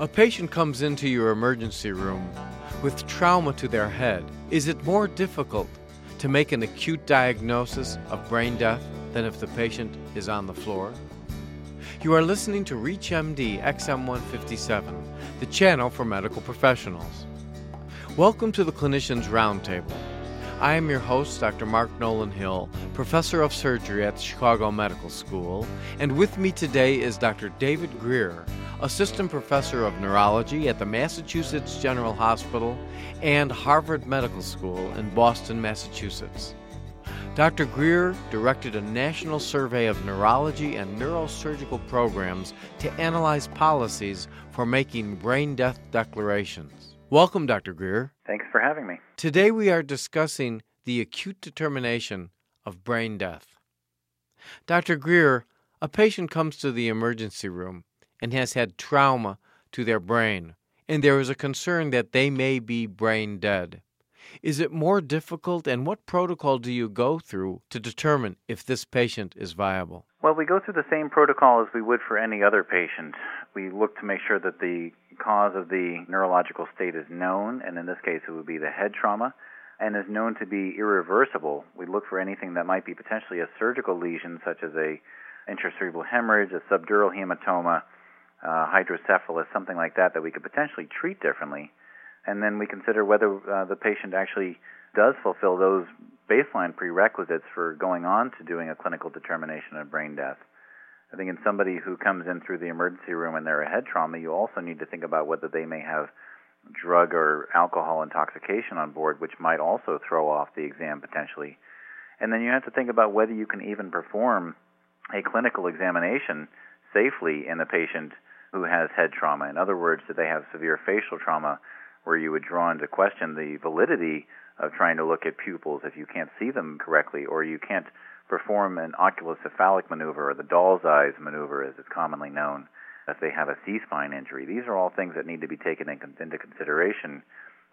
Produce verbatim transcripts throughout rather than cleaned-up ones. A patient comes into your emergency room with trauma to their head. Is it more difficult to make an acute diagnosis of brain death than if the patient is on the floor? You are listening to ReachMD X M one fifty-seven, the channel for medical professionals. Welcome to the Clinicians Roundtable. I am your host, Doctor Mark Nolan Hill, Professor of Surgery at the Chicago Medical School, and with me today is Doctor David Greer, Assistant Professor of Neurology at the Massachusetts General Hospital and Harvard Medical School in Boston, Massachusetts. Doctor Greer directed a national survey of neurology and neurosurgical programs to analyze policies for making brain death declarations. Welcome, Doctor Greer. Thanks for having me. Today we are discussing the acute determination of brain death. Doctor Greer, a patient comes to the emergency room and has had trauma to their brain, and there is a concern that they may be brain dead. Is it more difficult, and what protocol do you go through to determine if this patient is viable? Well, we go through the same protocol as we would for any other patient. We look to make sure that the cause of the neurological state is known, and in this case it would be the head trauma, and is known to be irreversible. We look for anything that might be potentially a surgical lesion, such as a intracerebral hemorrhage, a subdural hematoma, uh, hydrocephalus, something like that, that we could potentially treat differently. And then we consider whether uh, the patient actually does fulfill those baseline prerequisites for going on to doing a clinical determination of brain death. I think in somebody who comes in through the emergency room and they're a head trauma, you also need to think about whether they may have drug or alcohol intoxication on board, which might also throw off the exam potentially. And then you have to think about whether you can even perform a clinical examination safely in a patient who has head trauma. In other words, do they have severe facial trauma, where you would draw into question the validity of trying to look at pupils if you can't see them correctly, or you can't perform an oculocephalic maneuver, or the doll's eyes maneuver as it's commonly known, if they have a C-spine injury. These are all things that need to be taken in, into consideration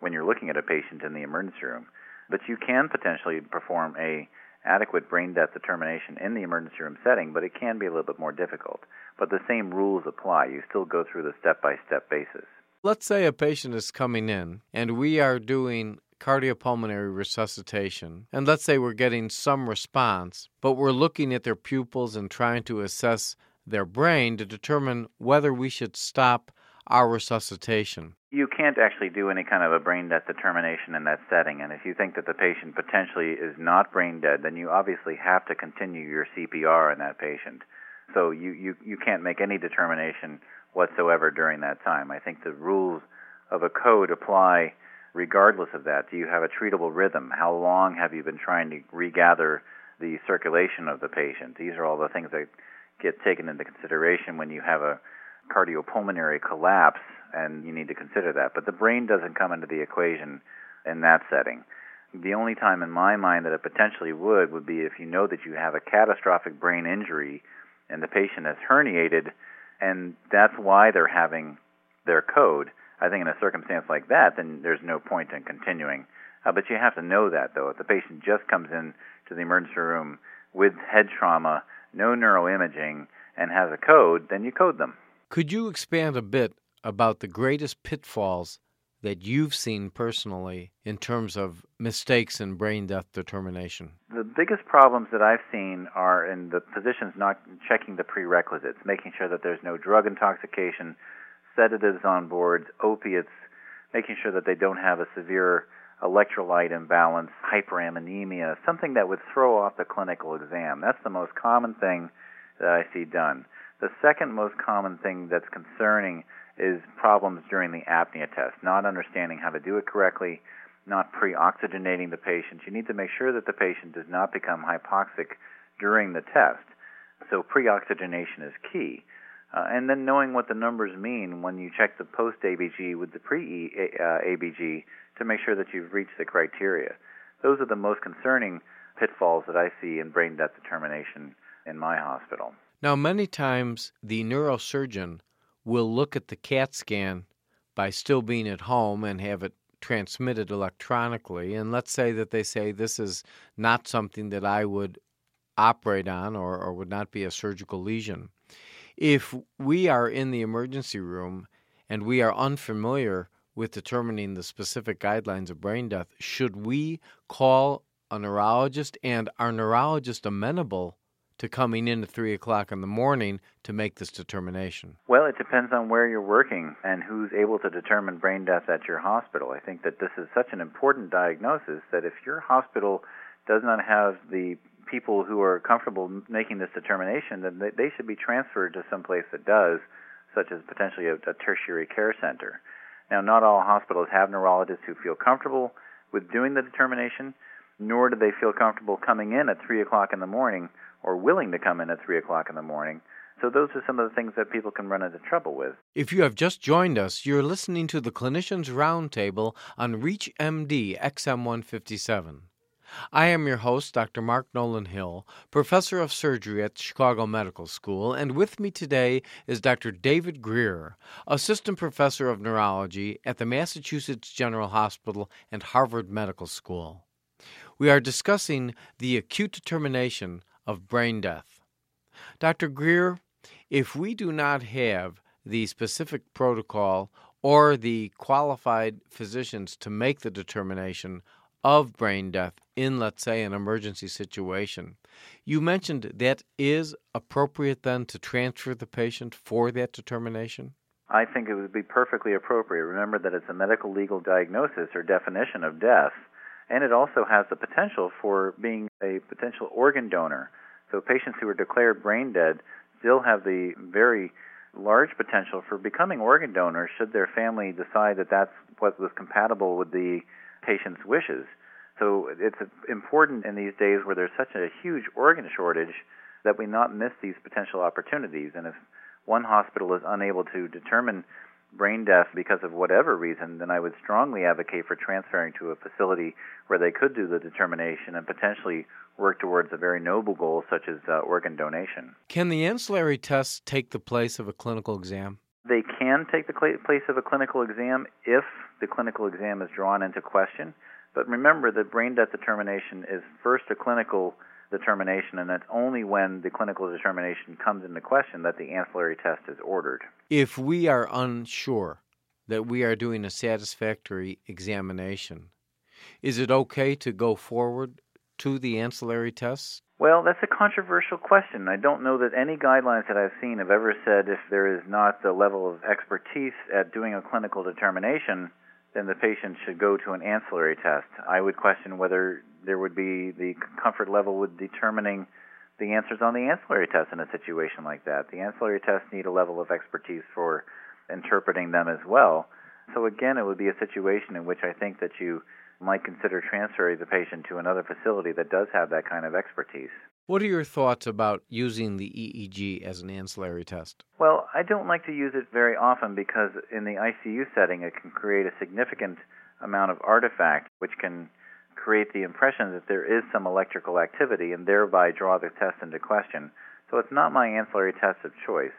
when you're looking at a patient in the emergency room. But you can potentially perform a adequate brain death determination in the emergency room setting, but it can be a little bit more difficult. But the same rules apply. You still go through the step-by-step basis. Let's say a patient is coming in and we are doing cardiopulmonary resuscitation, and let's say we're getting some response, but we're looking at their pupils and trying to assess their brain to determine whether we should stop our resuscitation. You can't actually do any kind of a brain death determination in that setting, and if you think that the patient potentially is not brain dead, then you obviously have to continue your C P R on that patient. So you, you, you can't make any determination whatsoever during that time. I think the rules of a code apply regardless of that. Do you have a treatable rhythm? How long have you been trying to regather the circulation of the patient? These are all the things that get taken into consideration when you have a cardiopulmonary collapse, and you need to consider that. But the brain doesn't come into the equation in that setting. The only time in my mind that it potentially would would be if you know that you have a catastrophic brain injury and the patient has herniated, and that's why they're having their code. I think in a circumstance like that, then there's no point in continuing. Uh, but you have to know that, though. If the patient just comes in to the emergency room with head trauma, no neuroimaging, and has a code, then you code them. Could you expand a bit about the greatest pitfalls that you've seen personally in terms of mistakes in brain death determination? The biggest problems that I've seen are in the physicians not checking the prerequisites, making sure that there's no drug intoxication, sedatives on board, opiates, making sure that they don't have a severe electrolyte imbalance, hyperammonemia, something that would throw off the clinical exam. That's the most common thing that I see done. The second most common thing that's concerning is problems during the apnea test, not understanding how to do it correctly, not pre-oxygenating the patient. You need to make sure that the patient does not become hypoxic during the test. So pre-oxygenation is key. Uh, and then knowing what the numbers mean when you check the post-A B G with the pre-A B G to make sure that you've reached the criteria. Those are the most concerning pitfalls that I see in brain death determination in my hospital. Now, many times the neurosurgeon will look at the CAT scan by still being at home and have it transmitted electronically. And let's say that they say this is not something that I would operate on, or, or would not be a surgical lesion. If we are in the emergency room and we are unfamiliar with determining the specific guidelines of brain death, should we call a neurologist, and are neurologists amenable to coming in at three o'clock in the morning to make this determination? Well, it depends on where you're working and who's able to determine brain death at your hospital. I think that this is such an important diagnosis that if your hospital does not have the people who are comfortable making this determination, then they should be transferred to some place that does, such as potentially a, a tertiary care center. Now, not all hospitals have neurologists who feel comfortable with doing the determination, nor do they feel comfortable coming in at three o'clock in the morning or willing to come in at three o'clock in the morning. So those are some of the things that people can run into trouble with. If you have just joined us, you're listening to the Clinicians Roundtable on ReachMD X M one fifty-seven. I am your host, Doctor Mark Nolan Hill, professor of surgery at Chicago Medical School, and with me today is Doctor David Greer, assistant professor of neurology at the Massachusetts General Hospital and Harvard Medical School. We are discussing the acute determination of brain death. Doctor Greer, if we do not have the specific protocol or the qualified physicians to make the determination of brain death in, let's say, an emergency situation, you mentioned that is appropriate then to transfer the patient for that determination? I think it would be perfectly appropriate. Remember that it's a medical legal diagnosis or definition of death. And it also has the potential for being a potential organ donor. So patients who are declared brain dead still have the very large potential for becoming organ donors should their family decide that that's what was compatible with the patient's wishes. So it's important in these days where there's such a huge organ shortage that we not miss these potential opportunities. And if one hospital is unable to determine brain death because of whatever reason, then I would strongly advocate for transferring to a facility where they could do the determination and potentially work towards a very noble goal such as uh, organ donation. Can the ancillary tests take the place of a clinical exam? They can take the cl- place of a clinical exam if the clinical exam is drawn into question. But remember that brain death determination is first a clinical determination, and that's only when the clinical determination comes into question that the ancillary test is ordered. If we are unsure that we are doing a satisfactory examination, is it okay to go forward to the ancillary tests? Well, that's a controversial question. I don't know that any guidelines that I've seen have ever said if there is not the level of expertise at doing a clinical determination, then the patient should go to an ancillary test. I would question whether there would be the comfort level with determining the answers on the ancillary test in a situation like that. The ancillary tests need a level of expertise for interpreting them as well. So again, it would be a situation in which I think that you might consider transferring the patient to another facility that does have that kind of expertise. What are your thoughts about using the E E G as an ancillary test? Well, I don't like to use it very often because in the I C U setting, it can create a significant amount of artifact, which can create the impression that there is some electrical activity and thereby draw the test into question. So it's not my ancillary test of choice.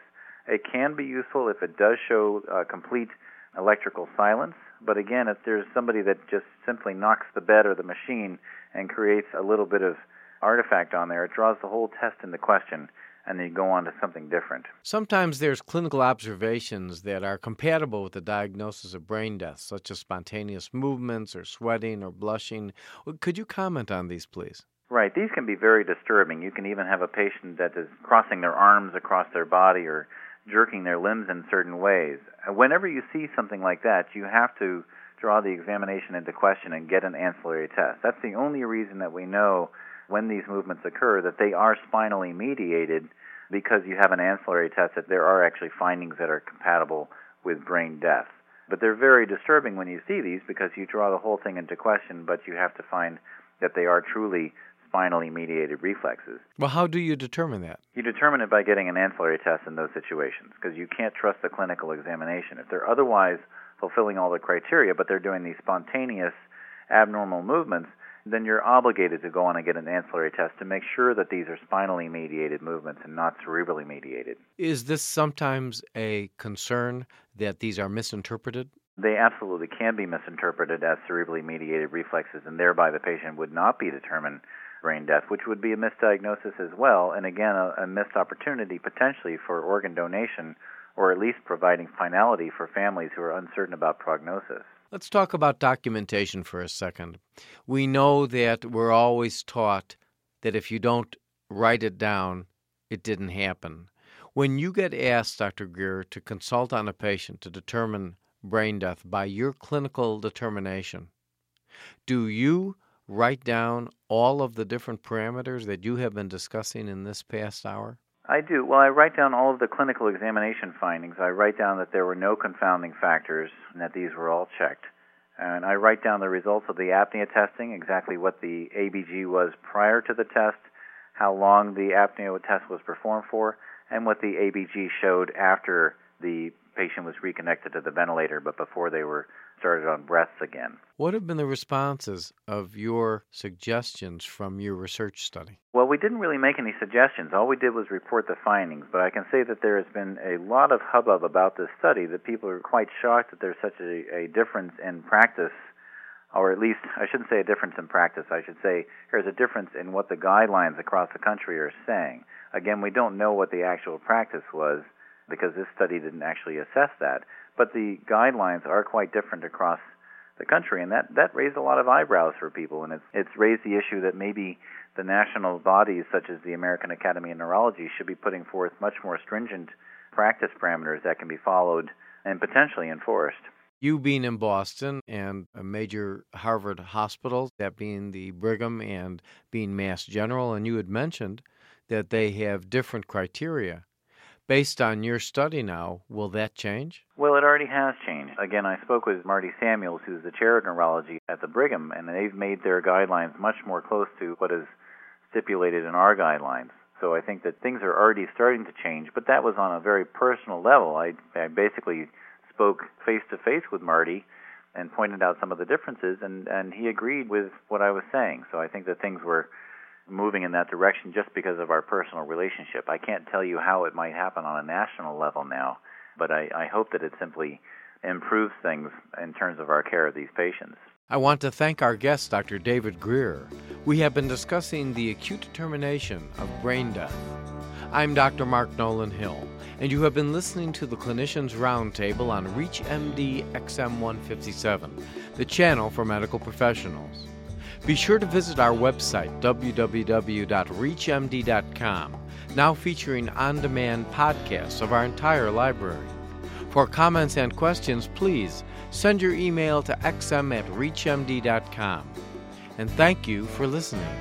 It can be useful if it does show uh, complete electrical silence, but again, if there's somebody that just simply knocks the bed or the machine and creates a little bit of artifact on there, it draws the whole test into question, and then you go on to something different. Sometimes there's clinical observations that are compatible with the diagnosis of brain death, such as spontaneous movements or sweating or blushing. Could you comment on these, please? Right. These can be very disturbing. You can even have a patient that is crossing their arms across their body or jerking their limbs in certain ways. Whenever you see something like that, you have to draw the examination into question and get an ancillary test. That's the only reason that we know when these movements occur, that they are spinally mediated, because you have an ancillary test that there are actually findings that are compatible with brain death. But they're very disturbing when you see these because you draw the whole thing into question, but you have to find that they are truly spinally mediated reflexes. Well, how do you determine that? You determine it by getting an ancillary test in those situations because you can't trust the clinical examination. If they're otherwise fulfilling all the criteria, but they're doing these spontaneous, abnormal movements, then you're obligated to go on and get an ancillary test to make sure that these are spinally mediated movements and not cerebrally mediated. Is this sometimes a concern that these are misinterpreted? They absolutely can be misinterpreted as cerebrally mediated reflexes, and thereby the patient would not be determined brain death, which would be a misdiagnosis as well, and again, a, a missed opportunity potentially for organ donation or at least providing finality for families who are uncertain about prognosis. Let's talk about documentation for a second. We know that we're always taught that if you don't write it down, it didn't happen. When you get asked, Doctor Greer, to consult on a patient to determine brain death by your clinical determination, do you write down all of the different parameters that you have been discussing in this past hour? I do. Well, I write down all of the clinical examination findings. I write down that there were no confounding factors and that these were all checked. And I write down the results of the apnea testing, exactly what the A B G was prior to the test, how long the apnea test was performed for, and what the A B G showed after the patient was reconnected to the ventilator but before they were started on breaths again. What have been the responses of your suggestions from your research study? Well, we didn't really make any suggestions. All we did was report the findings, but I can say that there has been a lot of hubbub about this study, that people are quite shocked that there's such a, a difference in practice, or at least, I shouldn't say a difference in practice, I should say there's a difference in what the guidelines across the country are saying. Again, we don't know what the actual practice was because this study didn't actually assess that. But the guidelines are quite different across the country, and that, that raised a lot of eyebrows for people, and it's, it's raised the issue that maybe the national bodies, such as the American Academy of Neurology, should be putting forth much more stringent practice parameters that can be followed and potentially enforced. You being in Boston and a major Harvard hospital, that being the Brigham and being Mass General, and you had mentioned that they have different criteria. Based on your study now, will that change? Well, it already has changed. Again, I spoke with Marty Samuels, who's the chair of neurology at the Brigham, and they've made their guidelines much more close to what is stipulated in our guidelines. So I think that things are already starting to change, but that was on a very personal level. I, I basically spoke face-to-face with Marty and pointed out some of the differences, and, and he agreed with what I was saying. So I think that things were moving in that direction just because of our personal relationship. I can't tell you how it might happen on a national level now, but I, I hope that it simply improves things in terms of our care of these patients. I want to thank our guest, Doctor David Greer. We have been discussing the acute determination of brain death. I'm Doctor Mark Nolan Hill, and you have been listening to the Clinician's Roundtable on ReachMD X M one fifty-seven, the channel for medical professionals. Be sure to visit our website, w w w dot reach m d dot com, now featuring on-demand podcasts of our entire library. For comments and questions, please send your email to x m at reach m d dot com. And thank you for listening.